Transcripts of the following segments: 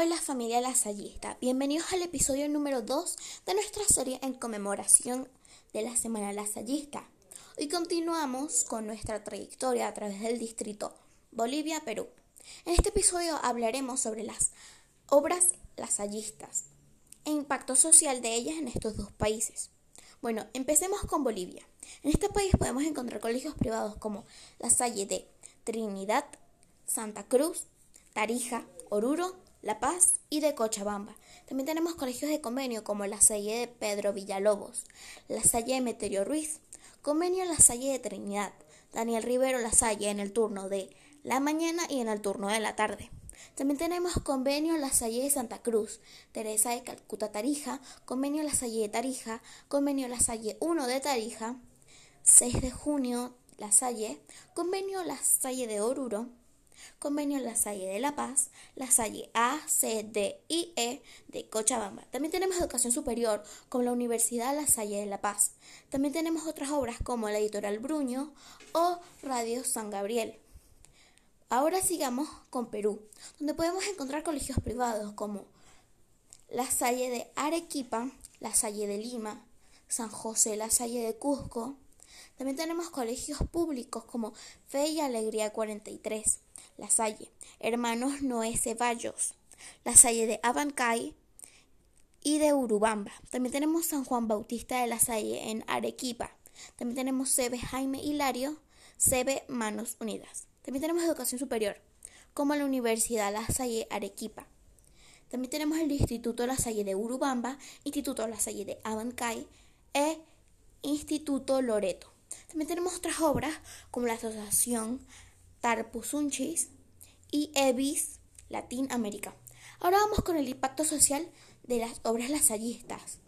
Hola familia lasallista, bienvenidos al episodio número 2 de nuestra serie en conmemoración de la Semana Lasallista. Hoy continuamos con nuestra trayectoria a través del distrito Bolivia-Perú. En este episodio hablaremos sobre las obras lasallistas e impacto social de ellas en estos dos países. Bueno, empecemos con Bolivia. En este país podemos encontrar colegios privados como La Salle de Trinidad, Santa Cruz, Tarija, Oruro, La Paz y de Cochabamba. También tenemos colegios de convenio como La Salle de Pedro Villalobos, La Salle de Meteorio Ruiz, Convenio La Salle de Trinidad, Daniel Rivero La Salle en el turno de la mañana y en el turno de la tarde. También tenemos Convenio La Salle de Santa Cruz, Teresa de Calcuta Tarija, Convenio La Salle de Tarija, Convenio La Salle 1 de Tarija, 6 de junio La Salle, Convenio La Salle de Oruro, Convenio La Salle de La Paz, La Salle A, C, D y E de Cochabamba. También tenemos educación superior como la Universidad La Salle de La Paz. También tenemos otras obras como la Editorial Bruño o Radio San Gabriel. Ahora sigamos con Perú, donde podemos encontrar colegios privados como La Salle de Arequipa, La Salle de Lima, San José, La Salle de Cusco. También tenemos colegios públicos como Fe y Alegría 43, La Salle, Hermanos Noé Ceballos, La Salle de Abancay y de Urubamba. También tenemos San Juan Bautista de La Salle en Arequipa. También tenemos CB Jaime Hilario, CB Manos Unidas. También tenemos educación superior, como la Universidad La Salle Arequipa. También tenemos el Instituto La Salle de Urubamba, Instituto La Salle de Abancay e Instituto Loreto. También tenemos otras obras como la Asociación Tarpusunchis y Evis Latinoamérica. Ahora vamos con el impacto social de las obras lasallistas.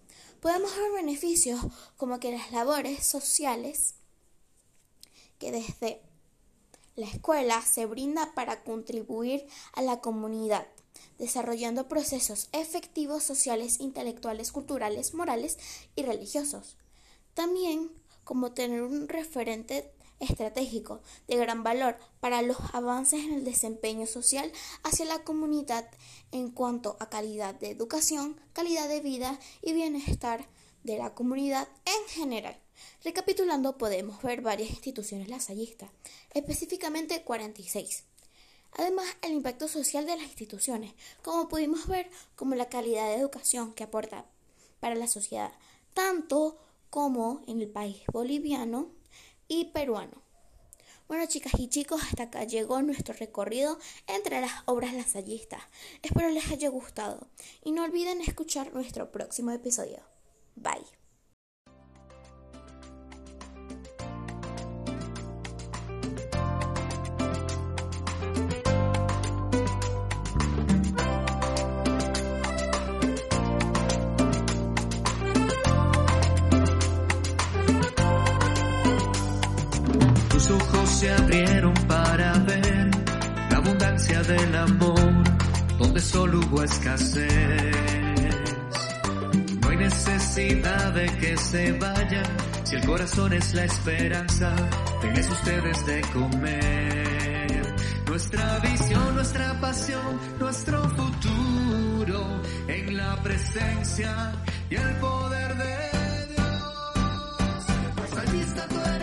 Podemos ver beneficios como que las labores sociales que desde la escuela se brinda para contribuir a la comunidad, desarrollando procesos efectivos sociales, intelectuales, culturales, morales y religiosos. También como tener un referente estratégico de gran valor para los avances en el desempeño social hacia la comunidad en cuanto a calidad de educación, calidad de vida y bienestar de la comunidad en general. Recapitulando, podemos ver varias instituciones lasallistas, específicamente 46. Además, el impacto social de las instituciones, como pudimos ver, como la calidad de educación que aporta para la sociedad, tanto como en el país boliviano y peruano. Bueno, chicas y chicos, hasta acá llegó nuestro recorrido entre las obras lasallistas. Espero les haya gustado y no olviden escuchar nuestro próximo episodio. Bye. Se abrieron para ver la abundancia del amor, donde solo hubo escasez. No hay necesidad de que se vayan, si el corazón es la esperanza, denles ustedes de comer. Nuestra visión, nuestra pasión, nuestro futuro, en la presencia y el poder de Dios. Pues allí está todo.